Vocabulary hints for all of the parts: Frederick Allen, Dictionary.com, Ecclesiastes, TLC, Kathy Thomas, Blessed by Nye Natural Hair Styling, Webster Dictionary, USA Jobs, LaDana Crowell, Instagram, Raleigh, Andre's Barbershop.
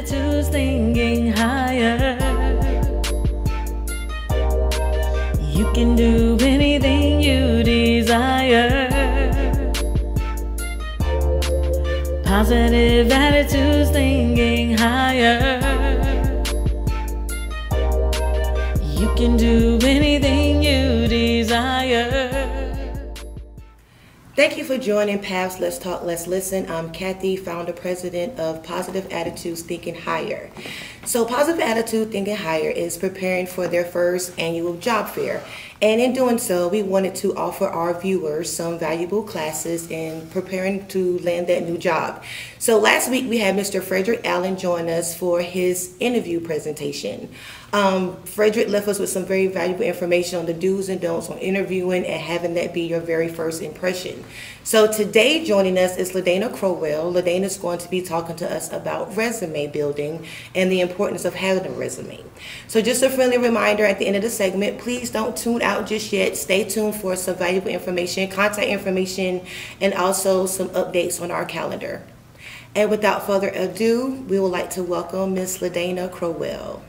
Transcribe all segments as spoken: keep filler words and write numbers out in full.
attitudes thinking higher. You can do anything you desire. Positive attitudes thinking higher. You can do anything you desire. Thank you for joining Paths Let's Talk Let's Listen. I'm Kathy, founder, president of Positive Attitudes Thinking Higher. So Positive Attitude Thinking Higher is preparing for their first annual job fair. And in doing so, we wanted to offer our viewers some valuable classes in preparing to land that new job. So last week we had Mister Frederick Allen join us for his interview presentation. Um, Frederick left us with some very valuable information on the do's and don'ts on interviewing and having that be your very first impression. So today joining us is LaDana Crowell. LaDana is going to be talking to us about resume building and the importance of having a resume. So just a friendly reminder at the end of the segment, please don't tune out just yet. Stay tuned for some valuable information, contact information, and also some updates on our calendar. And without further ado, we would like to welcome Miss LaDana Crowell.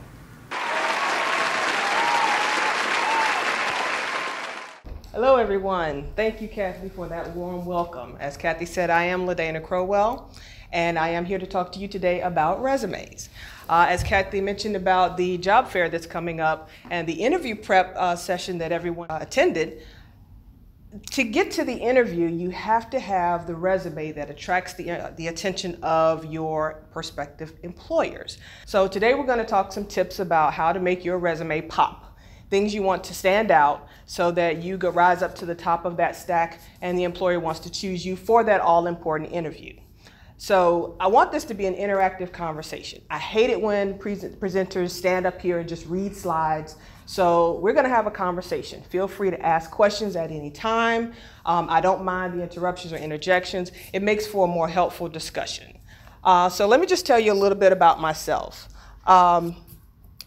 Hello everyone. Thank you, Kathy, for that warm welcome. As Kathy said, I am LaDana Crowell, and I am here to talk to you today about resumes. Uh, as Kathy mentioned about the job fair that's coming up and the interview prep uh, session that everyone uh, attended, to get to the interview, you have to have the resume that attracts the, uh, the attention of your prospective employers. So today we're going to talk some tips about how to make your resume pop, things you want to stand out so that you go rise up to the top of that stack and the employer wants to choose you for that all-important interview. So I want this to be an interactive conversation. I hate it when pre presenters stand up here and just read slides. So we're going to have a conversation. Feel free to ask questions at any time. Um, I don't mind the interruptions or interjections. It makes for a more helpful discussion. Uh, so let me just tell you a little bit about myself. Um,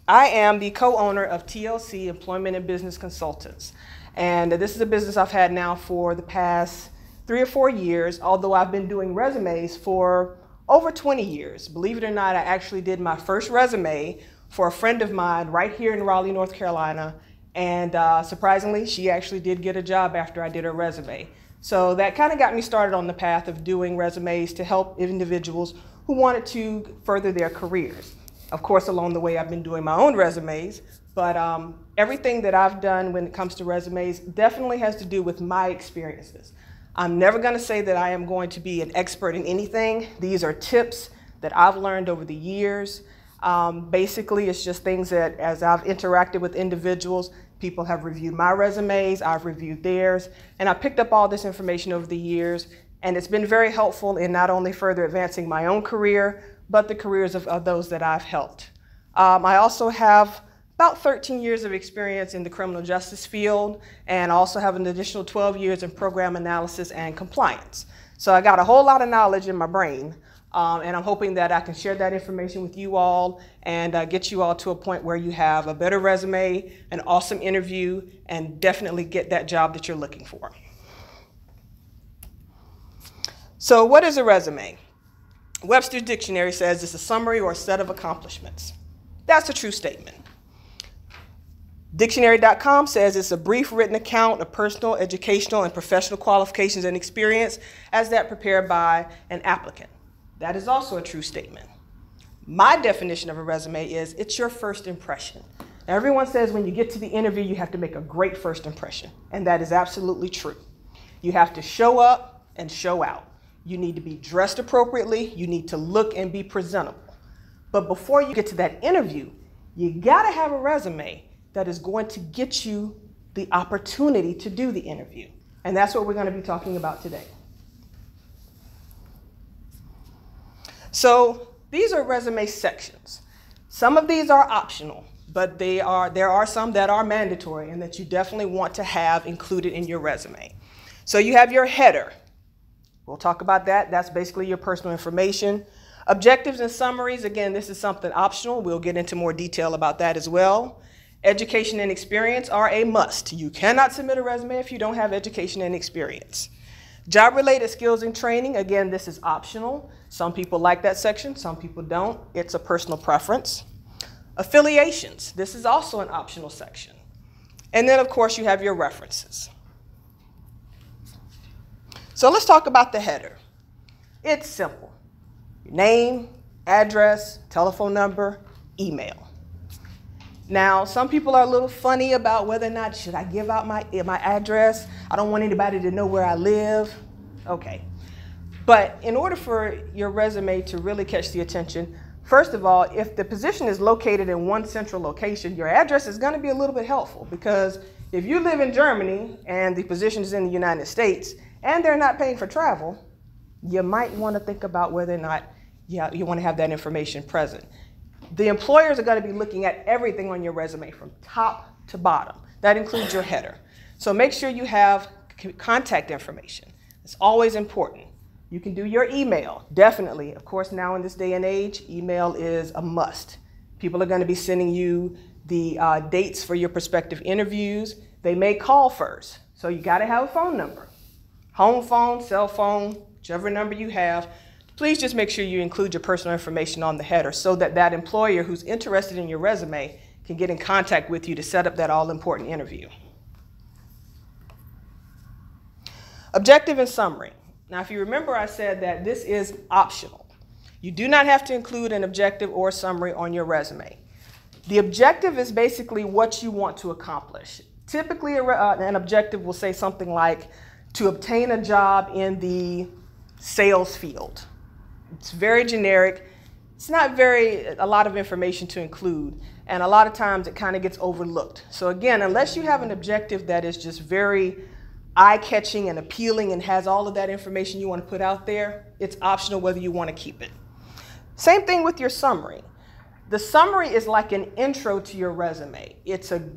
I am the co-owner of T L C, Employment and Business Consultants. And this is a business I've had now for the past three or four years, although I've been doing resumes for over twenty years. Believe it or not, I actually did my first resume for a friend of mine right here in Raleigh, North Carolina. And uh, surprisingly, she actually did get a job after I did her resume. So that kind of got me started on the path of doing resumes to help individuals who wanted to further their careers. Of course, along the way, I've been doing my own resumes, but um, everything that I've done when it comes to resumes definitely has to do with my experiences. I'm never going to say that I am going to be an expert in anything. These are tips that I've learned over the years. Um, basically, it's just things that as I've interacted with individuals, people have reviewed my resumes, I've reviewed theirs, and I picked up all this information over the years, and it's been very helpful in not only further advancing my own career, but the careers of, of those that I've helped. Um, I also have about thirteen years of experience in the criminal justice field, and also have an additional twelve years in program analysis and compliance. So I got a whole lot of knowledge in my brain, um, and I'm hoping that I can share that information with you all and uh, get you all to a point where you have a better resume, an awesome interview, and definitely get that job that you're looking for. So what is a resume? Webster Dictionary says it's a summary or a set of accomplishments. That's a true statement. Dictionary dot com says it's a brief written account of personal, educational, and professional qualifications and experience as that prepared by an applicant. That is also a true statement. My definition of a resume is it's your first impression. Now, everyone says when you get to the interview, you have to make a great first impression, and that is absolutely true. You have to show up and show out. You need to be dressed appropriately. You need to look and be presentable. But before you get to that interview, you gotta have a resume that is going to get you the opportunity to do the interview. And that's what we're going to be talking about today. So these are resume sections. Some of these are optional, but they are, there are some that are mandatory and that you definitely want to have included in your resume. So you have your header. We'll talk about that. That's basically your personal information. Objectives and summaries. Again, this is something optional. We'll get into more detail about that as well. Education and experience are a must. You cannot submit a resume if you don't have education and experience. Job-related skills and training, again, this is optional. Some people like that section, some people don't. It's a personal preference. Affiliations, this is also an optional section. And then, of course, you have your references. So let's talk about the header. It's simple. Your name, address, telephone number, email. Now, some people are a little funny about whether or not should I give out my, my address. I don't want anybody to know where I live. Okay. But in order for your resume to really catch the attention, first of all, if the position is located in one central location, your address is going to be a little bit helpful, because if you live in Germany and the position is in the United States and they're not paying for travel, you might want to think about whether or not yeah, you want to have that information present. The employers are going to be looking at everything on your resume from top to bottom. That includes your header. So make sure you have contact information. It's always important. You can do your email, definitely. Of course, now in this day and age, email is a must. People are going to be sending you the uh, dates for your prospective interviews. They may call first, so you got to have a phone number. Home phone, cell phone, whichever number you have. Please just make sure you include your personal information on the header so that that employer who's interested in your resume can get in contact with you to set up that all-important interview. Objective and summary. Now, if you remember, I said that this is optional. You do not have to include an objective or summary on your resume. The objective is basically what you want to accomplish. Typically, an objective will say something like, to obtain a job in the sales field. It's very generic. It's not very, a lot of information to include, and a lot of times it kind of gets overlooked. So again, unless you have an objective that is just very eye-catching and appealing and has all of that information you want to put out there, it's optional whether you want to keep it. Same thing with your summary. The summary is like an intro to your resume. It's a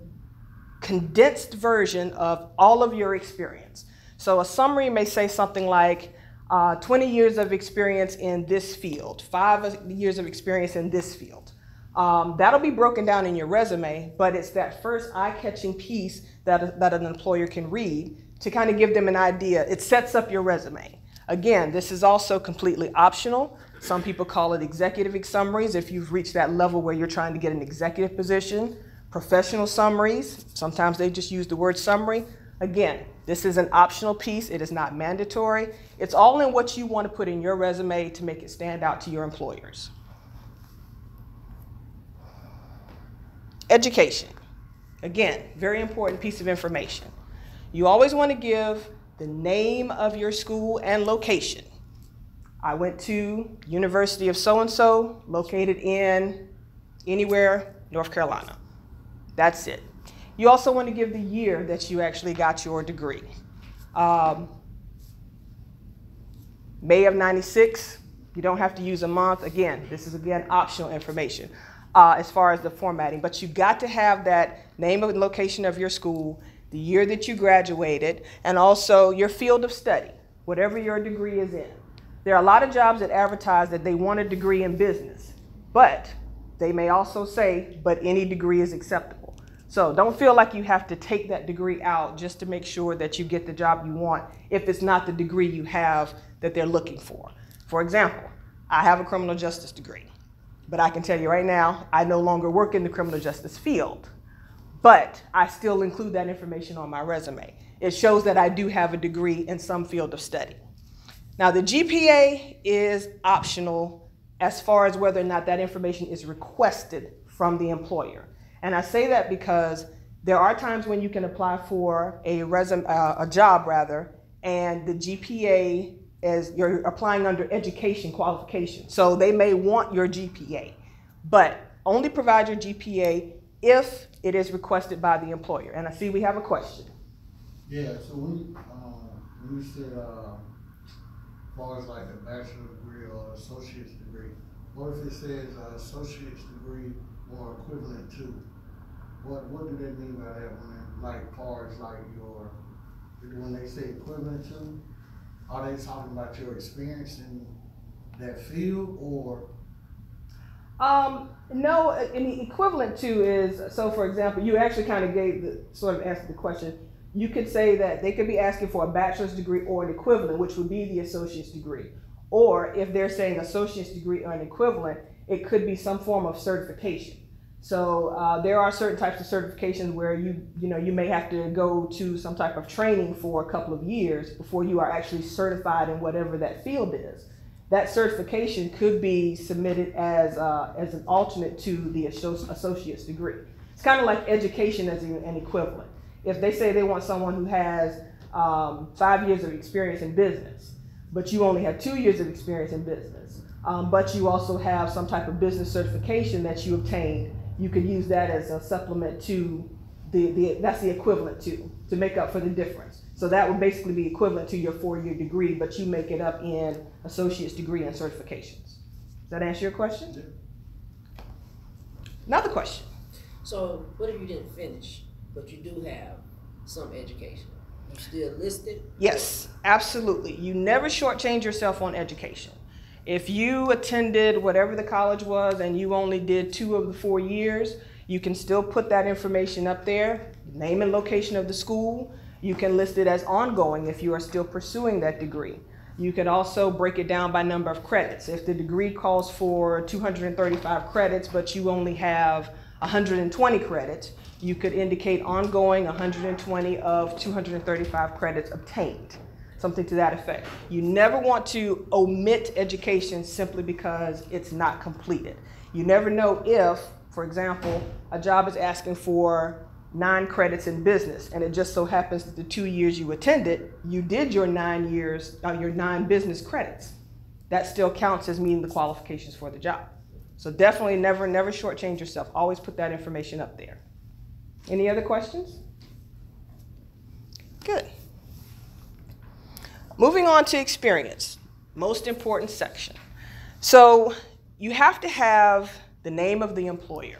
condensed version of all of your experience. So a summary may say something like, Uh, twenty years of experience in this field, five years of experience in this field. Um, that'll be broken down in your resume, but it's that first eye-catching piece that, that an employer can read to kind of give them an idea. It sets up your resume. Again, this is also completely optional. Some people call it executive summaries if you've reached that level where you're trying to get an executive position. Professional summaries, sometimes they just use the word summary. Again, this is an optional piece. It is not mandatory. It's all in what you want to put in your resume to make it stand out to your employers. Education. Again, very important piece of information. You always want to give the name of your school and location. I went to University of so-and-so, located in anywhere, North Carolina. That's it. You also want to give the year that you actually got your degree. Um, May of ninety-six, you don't have to use a month. Again, this is again optional information uh, as far as the formatting, but you got to have that name and location of your school, the year that you graduated, and also your field of study, whatever your degree is in. There are a lot of jobs that advertise that they want a degree in business, but they may also say, but any degree is acceptable. So don't feel like you have to take that degree out just to make sure that you get the job you want if it's not the degree you have that they're looking for. For example, I have a criminal justice degree, but I can tell you right now, I no longer work in the criminal justice field, but I still include that information on my resume. It shows that I do have a degree in some field of study. Now, the G P A is optional as far as whether or not that information is requested from the employer. And I say that because there are times when you can apply for a resume, uh, a job rather, and the G P A is, you're applying under education qualification. So they may want your G P A, but only provide your G P A if it is requested by the employer. And I see we have a question. Yeah, so when, um, when you said uh, as far as like a bachelor's degree or associate's degree, what if it says uh, associate's degree or equivalent to? What what do they mean by that when, like, far as like your, when they say equivalent to, are they talking about your experience in that field or? Um, no, and the equivalent to is, so for example, you actually kind of gave the, sort of answered the question. you could say that they could be asking for a bachelor's degree or an equivalent, which would be the associate's degree. Or if they're saying associate's degree or an equivalent, it could be some form of certification. So uh, there are certain types of certifications where you, you know, you may have to go to some type of training for a couple of years before you are actually certified in whatever that field is. That certification could be submitted as, uh, as an alternate to the associate's degree. It's kind of like education as an equivalent. If they say they want someone who has um, five years of experience in business, but you only have two years of experience in business, um, but you also have some type of business certification that you obtained, you could use that as a supplement to the, the that's the equivalent to, to make up for the difference. So that would basically be equivalent to your four-year degree, but you make it up in associate's degree and certifications. Does that answer your question? Yeah. Another question. So what if you didn't finish, but you do have some education? You still listed? Yes, absolutely. You never shortchange yourself on education. If you attended whatever the college was and you only did two of the four years, you can still put that information up there, name and location of the school. You can list it as ongoing if you are still pursuing that degree. You can also break it down by number of credits. If the degree calls for two hundred thirty-five credits, but you only have one hundred twenty credits, you could indicate ongoing one hundred twenty of two hundred thirty-five credits obtained. Something to that effect. You never want to omit education simply because it's not completed. You never know if, for example, a job is asking for nine credits in business, and it just so happens that the two years you attended, you did your nine years, uh, your nine business credits. That still counts as meeting the qualifications for the job. So definitely never, never shortchange yourself. Always put that information up there. Any other questions? Good. Moving on to experience, most important section. So you have to have the name of the employer.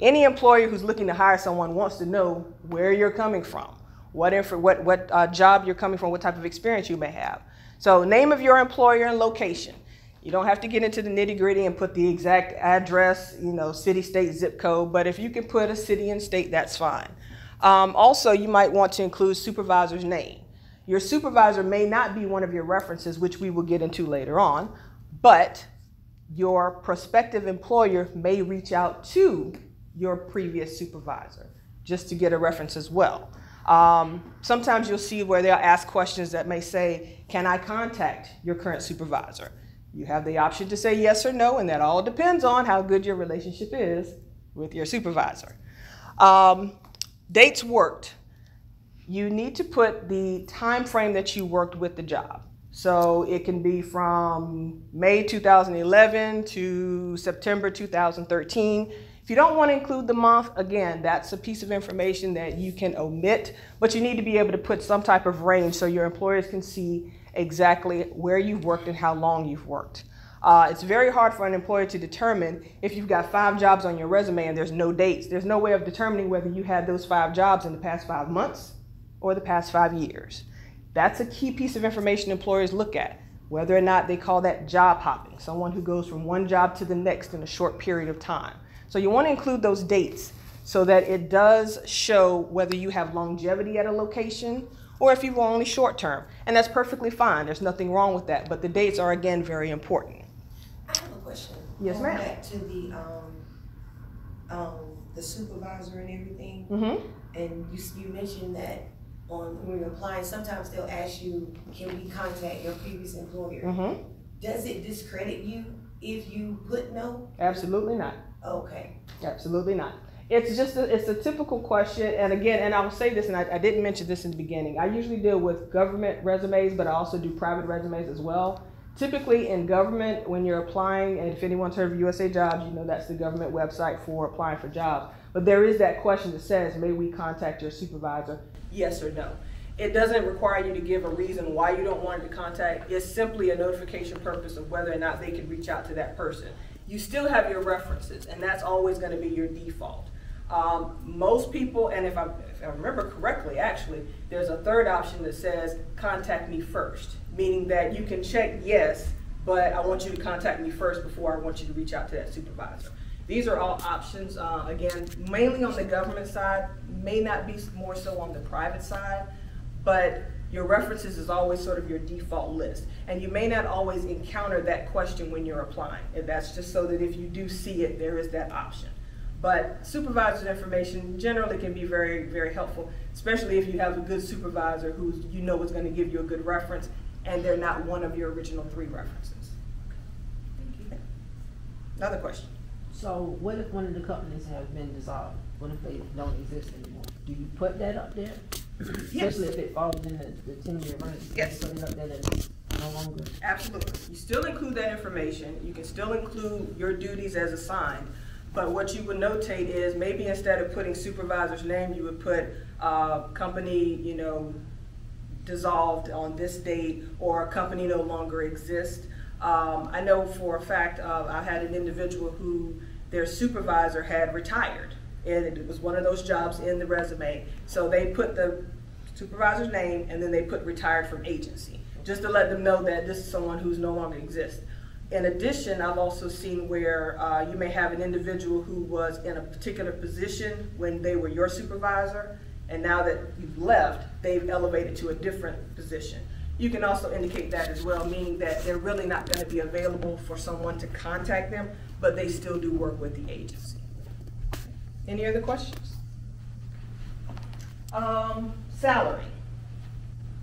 Any employer who's looking to hire someone wants to know where you're coming from, what, inf what, what uh, job you're coming from, what type of experience you may have. So name of your employer and location. You don't have to get into the nitty-gritty and put the exact address, you know, city, state, zip code, but if you can put a city and state, that's fine. Um, also, you might want to include supervisor's name. Your supervisor may not be one of your references, which we will get into later on, but your prospective employer may reach out to your previous supervisor just to get a reference as well. Um, sometimes you'll see where they'll ask questions that may say, can I contact your current supervisor? You have the option to say yes or no, and that all depends on how good your relationship is with your supervisor. Um, dates worked. You need to put the time frame that you worked with the job. So it can be from May two thousand eleven to September two thousand thirteen. If you don't want to include the month, again, that's a piece of information that you can omit, but you need to be able to put some type of range so your employers can see exactly where you've worked and how long you've worked. Uh, it's very hard for an employer to determine if you've got five jobs on your resume and there's no dates. There's no way of determining whether you had those five jobs in the past five months or the past five years. That's a key piece of information employers look at, whether or not they call that job hopping, someone who goes from one job to the next in a short period of time. So you want to include those dates so that it does show whether you have longevity at a location or if you were only short term. And that's perfectly fine. There's nothing wrong with that, but the dates are, again, very important. I have a question. Yes, ma'am. Back to the, um, um, the supervisor and everything, mm-hmm. and you, you mentioned that on when you're applying, sometimes they'll ask you, can we contact your previous employer? Mm-hmm. Does it discredit you if you put no? Absolutely not. Okay. Absolutely not. It's just a, it's a typical question, and again, and I will say this, and I, I didn't mention this in the beginning. I usually deal with government resumes, but I also do private resumes as well. Typically in government, when you're applying, and if anyone's heard of U S A Jobs, you know that's the government website for applying for jobs. But there is that question that says, may we contact your supervisor, yes or no? It doesn't require you to give a reason why you don't want to contact. It's simply a notification purpose of whether or not they can reach out to that person. You still have your references, and that's always going to be your default. Um, most people, and if I, if I remember correctly, actually, there's a third option that says, contact me first, meaning that you can check yes, but I want you to contact me first before I want you to reach out to that supervisor. These are all options, uh, again, mainly on the government side, may not be more so on the private side, but your references is always sort of your default list. And you may not always encounter that question when you're applying. And that's just so that if you do see it, there is that option. But supervisor's information generally can be very, very helpful, especially if you have a good supervisor who you know is going to give you a good reference and they're not one of your original three references. Thank you. Another question. So what if one of the companies have been dissolved? What if they don't exist anymore? Do you put that up there? Yes. Especially if it falls in the, the ten-year range. Yes. You put it up there that no longer. Absolutely. You still include that information. You can still include your duties as assigned. But what you would notate is maybe instead of putting supervisor's name, you would put uh, company, you know, dissolved on this date, or a company no longer exists. Um, I know for a fact uh, I had an individual who their supervisor had retired, and it was one of those jobs in the resume. So they put the supervisor's name and then they put retired from agency, just to let them know that this is someone who's no longer exists. In addition, I've also seen where uh, you may have an individual who was in a particular position when they were your supervisor, and now that you've left, they've elevated to a different position. You can also indicate that as well, meaning that they're really not going to be available for someone to contact them, but they still do work with the agency. Any other questions? Um, salary.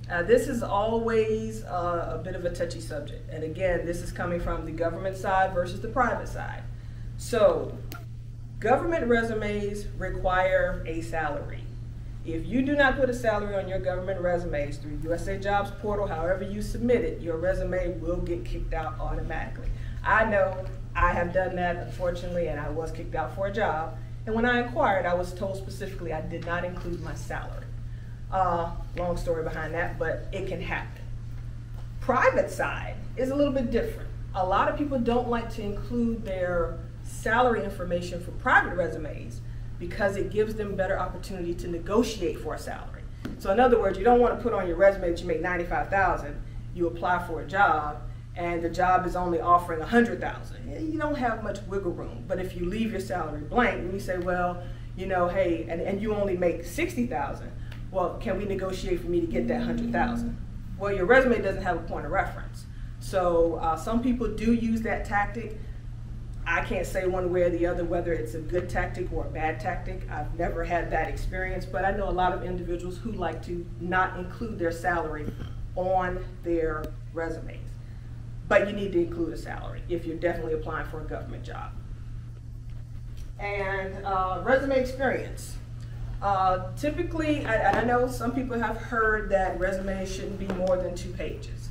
Uh, this is always uh, a bit of a touchy subject. And again, this is coming from the government side versus the private side. So, government resumes require a salary. If you do not put a salary on your government resumes through U S A Jobs portal, however you submit it, your resume will get kicked out automatically. I know I have done that, unfortunately, and I was kicked out for a job. And when I inquired, I was told specifically I did not include my salary. Uh, long story behind that, but it can happen. Private side is a little bit different. A lot of people don't like to include their salary information for private resumes because it gives them better opportunity to negotiate for a salary. So in other words, you don't want to put on your resume that you make ninety-five thousand dollars, you apply for a job, and the job is only offering one hundred thousand dollars. You don't have much wiggle room. But if you leave your salary blank and you say, well, you know, hey, and, and you only make sixty thousand dollars, well, can we negotiate for me to get that one hundred thousand dollars? Well, your resume doesn't have a point of reference. So uh, some people do use that tactic. I can't say one way or the other whether it's a good tactic or a bad tactic. I've never had that experience, but I know a lot of individuals who like to not include their salary on their resumes. But you need to include a salary if you're definitely applying for a government job. And uh, resume experience. Uh, typically, I, I know some people have heard that resumes shouldn't be more than two pages.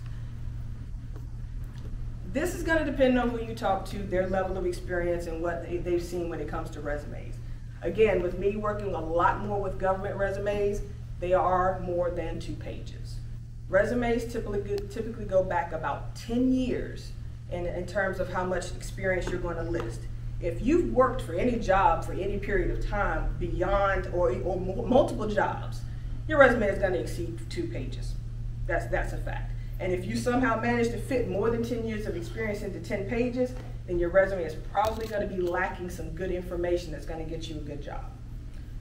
This is going to depend on who you talk to, their level of experience, and what they, they've seen when it comes to resumes. Again, with me working a lot more with government resumes, they are more than two pages. Resumes typically, typically go back about ten years in, in terms of how much experience you're going to list. If you've worked for any job for any period of time beyond or, or multiple jobs, your resume is going to exceed two pages. That's, that's a fact. And if you somehow manage to fit more than ten years of experience into ten pages, then your resume is probably going to be lacking some good information that's going to get you a good job.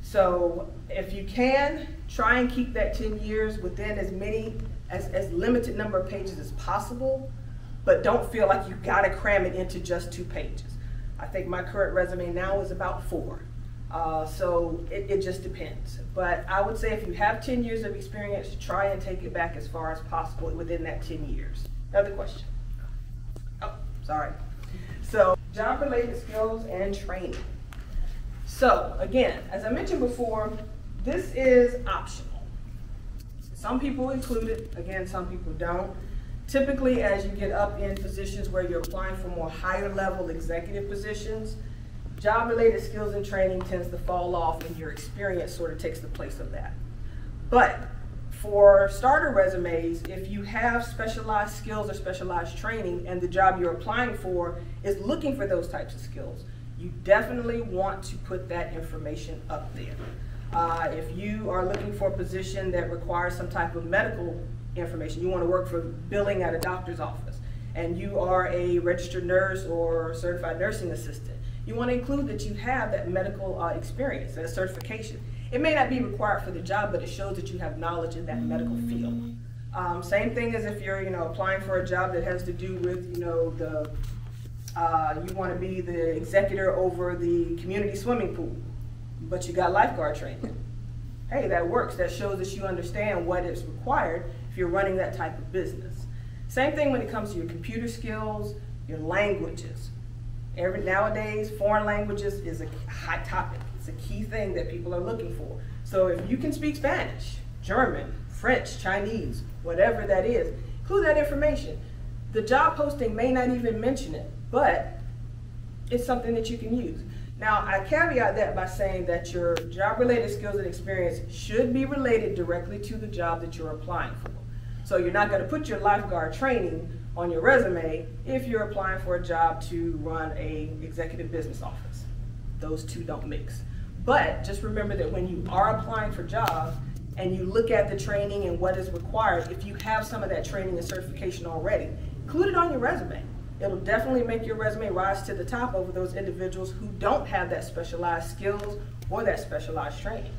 So if you can, try and keep that ten years within as many, as, as limited number of pages as possible, but don't feel like you've got to cram it into just two pages. I think my current resume now is about four. Uh, so it, it just depends. But I would say if you have ten years of experience, try and take it back as far as possible within that ten years. Another question. Oh, sorry. So job-related skills and training. So again, as I mentioned before, this is optional. Some people include it. Again, some people don't. Typically, as you get up in positions where you're applying for more higher level executive positions, job-related skills and training tends to fall off and your experience sort of takes the place of that. But for starter resumes, if you have specialized skills or specialized training and the job you're applying for is looking for those types of skills, you definitely want to put that information up there. Uh, if you are looking for a position that requires some type of medical information, you want to work for billing at a doctor's office, and you are a registered nurse or certified nursing assistant, You want to include that you have that medical uh, experience, that certification. It may not be required for the job, but it shows that you have knowledge in that medical field. Um, same thing as if you're, you know, applying for a job that has to do with, you know, the uh, you want to be the executor over the community swimming pool, but you got lifeguard training. Hey, that works. That shows that you understand what is required if you're running that type of business. Same thing when it comes to your computer skills, your languages. Every, nowadays, foreign languages is a hot topic. It's a key thing that people are looking for. So if you can speak Spanish, German, French, Chinese, whatever that is, include that information. The job posting may not even mention it, but it's something that you can use. Now, I caveat that by saying that your job-related skills and experience should be related directly to the job that you're applying for. So you're not going to put your lifeguard training on your resume if you're applying for a job to run an executive business office. Those two don't mix. But just remember that when you are applying for jobs and you look at the training and what is required, if you have some of that training and certification already, include it on your resume. It'll definitely make your resume rise to the top over those individuals who don't have that specialized skills or that specialized training.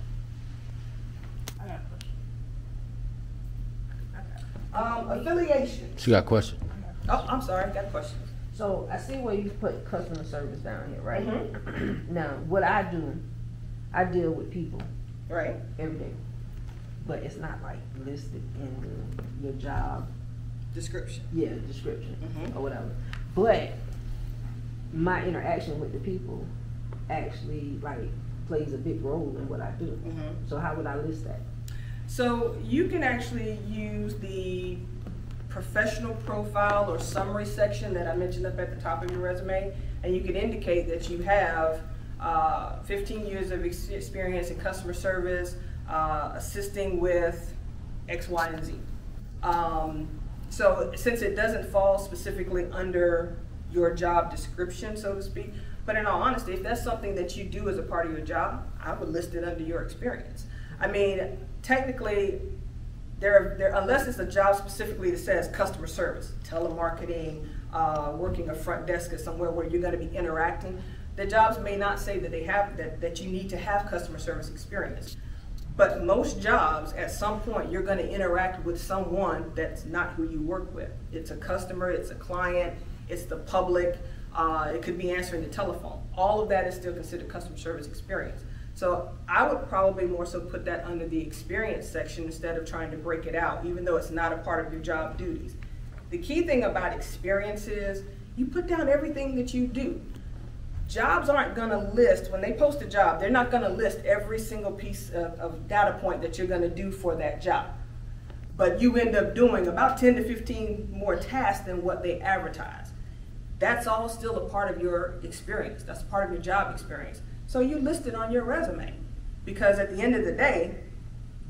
I got a question. Um, affiliation. She got a question. Oh, I'm sorry, I got a question. So I see where you put customer service down here, right? Mm-hmm. Now, what I do, I deal with people. Right. Every day. But it's not like listed in the, your job description. Yeah, description mm-hmm. or whatever. But my interaction with the people actually like plays a big role in what I do. Mm-hmm. So how would I list that? So you can actually use the professional profile or summary section that I mentioned up at the top of your resume, and you can indicate that you have uh, fifteen years of ex experience in customer service, uh, assisting with X, Y, and Z. Um, So since it doesn't fall specifically under your job description, so to speak, but in all honesty, if that's something that you do as a part of your job, I would list it under your experience. I mean, technically, there, there unless it's a job specifically that says customer service, telemarketing, uh, working a front desk or somewhere where you're going to be interacting, the jobs may not say that they have that, that you need to have customer service experience. But most jobs, at some point, you're going to interact with someone that's not who you work with. It's a customer, it's a client, it's the public, uh, it could be answering the telephone. All of that is still considered customer service experience. So I would probably more so put that under the experience section instead of trying to break it out, even though it's not a part of your job duties. The key thing about experience is you put down everything that you do. Jobs aren't going to list, when they post a job, they're not going to list every single piece of, of data point that you're going to do for that job. But you end up doing about ten to fifteen more tasks than what they advertise. That's all still a part of your experience. That's part of your job experience. So you list it on your resume. Because at the end of the day,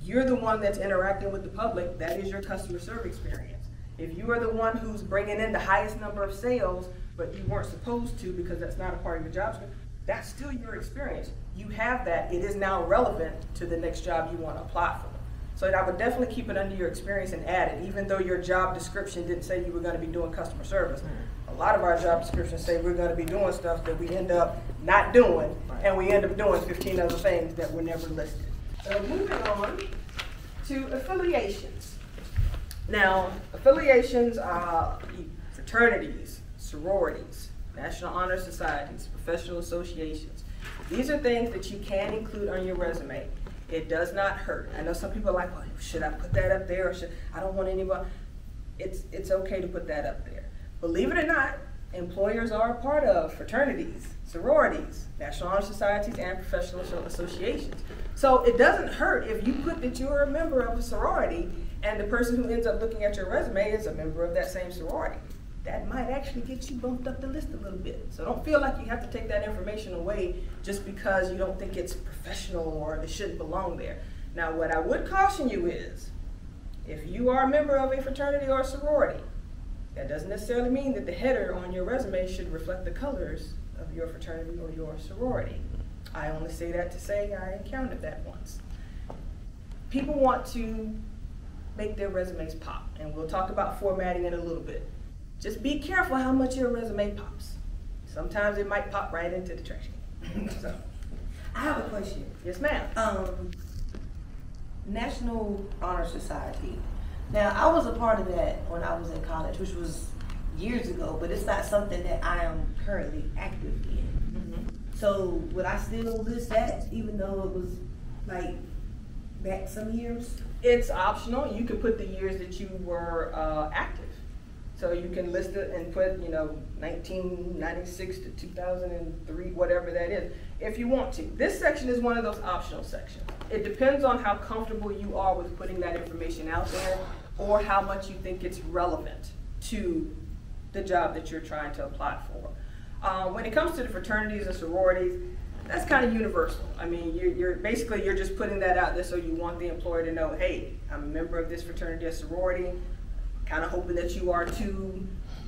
you're the one that's interacting with the public. That is your customer service experience. If you are the one who's bringing in the highest number of sales, but you weren't supposed to because that's not a part of your job script, that's still your experience. You have that. It is now relevant to the next job you want to apply for. So I would definitely keep it under your experience and add it, even though your job description didn't say you were going to be doing customer service. Mm-hmm. A lot of our job descriptions say we're going to be doing stuff that we end up not doing, right. And we end up doing fifteen other things that were never listed. So moving on to affiliations. Now, affiliations are fraternities, sororities, National Honor Societies, professional associations. These are things that you can include on your resume. It does not hurt. I know some people are like, well, should I put that up there? Or should, I don't want anyone. It's, it's okay to put that up there. Believe it or not, employers are a part of fraternities, sororities, National Honor Societies, and professional associations. So it doesn't hurt if you put that you're a member of a sorority and the person who ends up looking at your resume is a member of that same sorority. That might actually get you bumped up the list a little bit. So don't feel like you have to take that information away just because you don't think it's professional or it shouldn't belong there. Now, what I would caution you is, if you are a member of a fraternity or a sorority, that doesn't necessarily mean that the header on your resume should reflect the colors of your fraternity or your sorority. I only say that to say I encountered that once. People want to make their resumes pop, and we'll talk about formatting in a little bit. Just be careful how much your resume pops. Sometimes it might pop right into the trash can. So. I have a question. Yes, ma'am. Um, National Honor Society. Now, I was a part of that when I was in college, which was years ago, but it's not something that I am currently active in. Mm-hmm. So would I still list that, even though it was like back some years? It's optional. You can put the years that you were uh, active. So you can list it and put, you know, nineteen ninety-six to two thousand three, whatever that is, if you want to. This section is one of those optional sections. It depends on how comfortable you are with putting that information out there or how much you think it's relevant to the job that you're trying to apply for. Uh, when it comes to the fraternities and sororities, that's kind of universal. I mean, you're, you're basically, you're just putting that out there so you want the employer to know, hey, I'm a member of this fraternity or sorority, kind of hoping that you are too,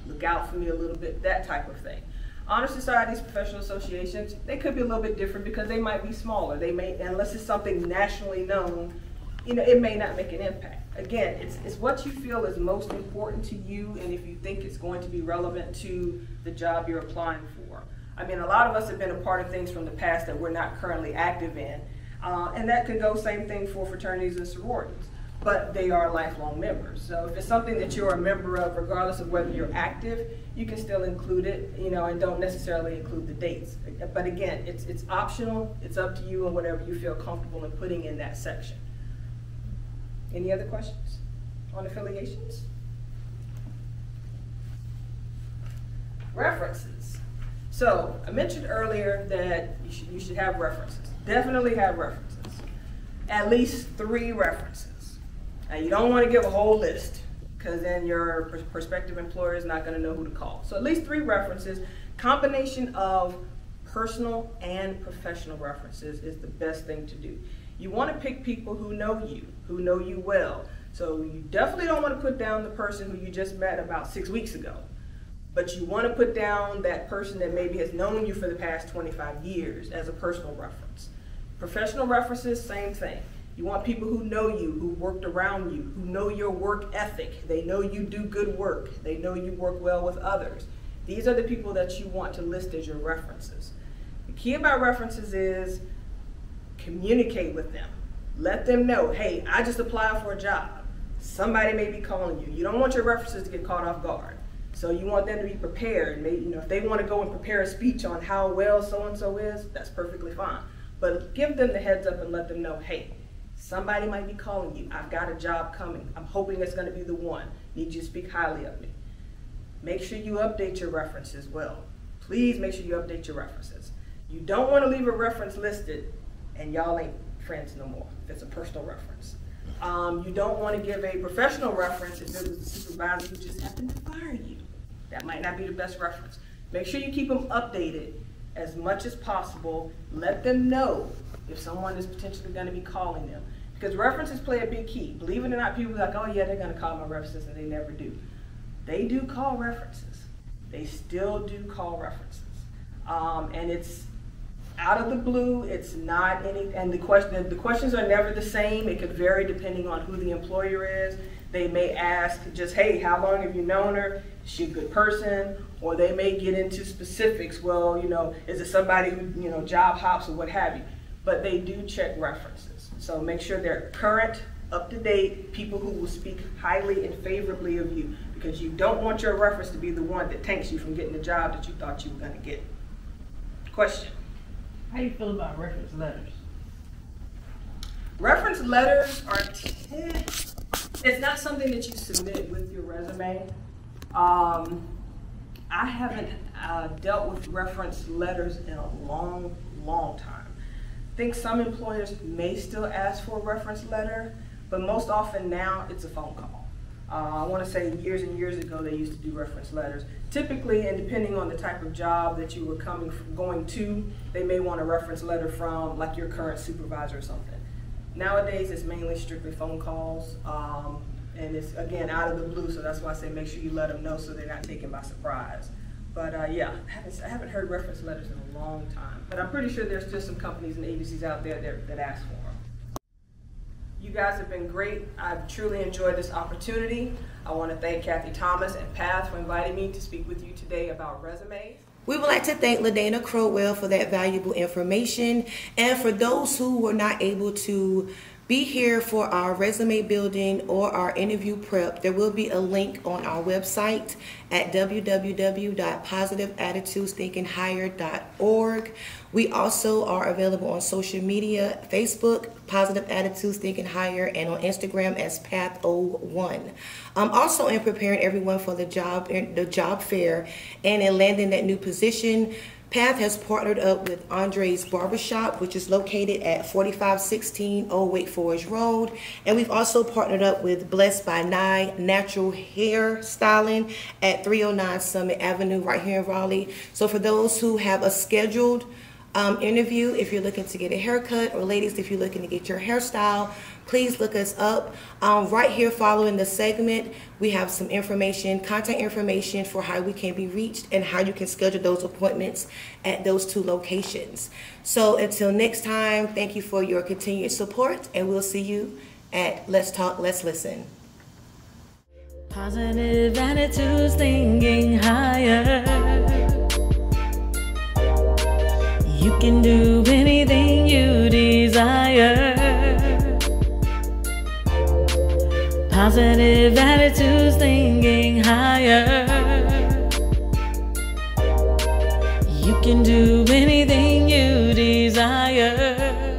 look out for me a little bit, that type of thing. Honor societies, professional associations, they could be a little bit different because they might be smaller. They may, unless it's something nationally known, you know, it may not make an impact. Again, it's, it's what you feel is most important to you and if you think it's going to be relevant to the job you're applying for. I mean, a lot of us have been a part of things from the past that we're not currently active in. Uh, and that could go same thing for fraternities and sororities. But they are lifelong members. So if it's something that you're a member of, regardless of whether you're active, you can still include it, you know, and don't necessarily include the dates. But again, it's, it's optional. It's up to you and whatever you feel comfortable in putting in that section. Any other questions on affiliations? References. So I mentioned earlier that you should, you should have references. Definitely have references. At least three references. Now, you don't want to give a whole list because then your pr prospective employer is not going to know who to call. So at least three references, combination of personal and professional references is the best thing to do. You want to pick people who know you, who know you well. So you definitely don't want to put down the person who you just met about six weeks ago, but you want to put down that person that maybe has known you for the past twenty-five years as a personal reference. Professional references, same thing. You want people who know you, who worked around you, who know your work ethic. They know you do good work. They know you work well with others. These are the people that you want to list as your references. The key about references is communicate with them. Let them know, hey, I just applied for a job. Somebody may be calling you. You don't want your references to get caught off guard. So you want them to be prepared. Maybe, you know, if they want to go and prepare a speech on how well so-and-so is, that's perfectly fine. But give them the heads up and let them know, hey, somebody might be calling you. I've got a job coming. I'm hoping it's going to be the one. Need you to speak highly of me. Make sure you update your reference as well. Please make sure you update your references. You don't want to leave a reference listed and y'all ain't friends no more if it's a personal reference. Um, you don't want to give a professional reference if it was a supervisor who just happened to fire you. That might not be the best reference. Make sure you keep them updated as much as possible. Let them know if someone is potentially going to be calling them. Because references play a big key. Believe it or not, people are like, oh yeah, they're going to call my references, and they never do. They do call references. They still do call references. Um, and it's out of the blue, it's not any, and the, question, the questions are never the same. It could vary depending on who the employer is. They may ask just, hey, how long have you known her? Is she a good person? Or they may get into specifics. Well, you know, is it somebody who, you know, job hops or what have you? But they do check references. So make sure they're current, up-to-date, people who will speak highly and favorably of you, because you don't want your reference to be the one that tanks you from getting the job that you thought you were gonna get. Question? How do you feel about reference letters? Reference letters are, it's not something that you submit with your resume. Um, I haven't uh, dealt with reference letters in a long, long time. I think some employers may still ask for a reference letter, but most often now it's a phone call. Uh, I want to say years and years ago they used to do reference letters. Typically, and depending on the type of job that you were coming from, going to, they may want a reference letter from like your current supervisor or something. Nowadays it's mainly strictly phone calls, um, and it's again out of the blue, so that's why I say make sure you let them know so they're not taken by surprise. But uh, yeah, I haven't, I haven't heard reference letters in a long time. But I'm pretty sure there's still some companies and agencies out there that, that ask for them. You guys have been great. I've truly enjoyed this opportunity. I want to thank Kathy Thomas and Path for inviting me to speak with you today about resumes. We would like to thank LaDana Crowell for that valuable information, and for those who were not able to be here for our resume building or our interview prep, there will be a link on our website at w w w dot positive attitudes thinking higher dot org. We also are available on social media, Facebook, Positive Attitudes Thinking Higher, and on Instagram as Path zero one. Um, also, in preparing everyone for the job, the job fair and in landing that new position, Path has partnered up with Andre's Barbershop, which is located at forty-five sixteen Old Wake Forest Road. And we've also partnered up with Blessed by Nye Natural Hair Styling at three oh nine Summit Avenue right here in Raleigh. So for those who have a scheduled um, interview, if you're looking to get a haircut, or ladies, if you're looking to get your hairstyle, please look us up. Um, right here following the segment, we have some information, contact information for how we can be reached and how you can schedule those appointments at those two locations. So until next time, thank you for your continued support, and we'll see you at Let's Talk, Let's Listen. Positive attitudes, thinking higher. You can do anything you desire. Positive attitudes, thinking higher. You can do anything you desire.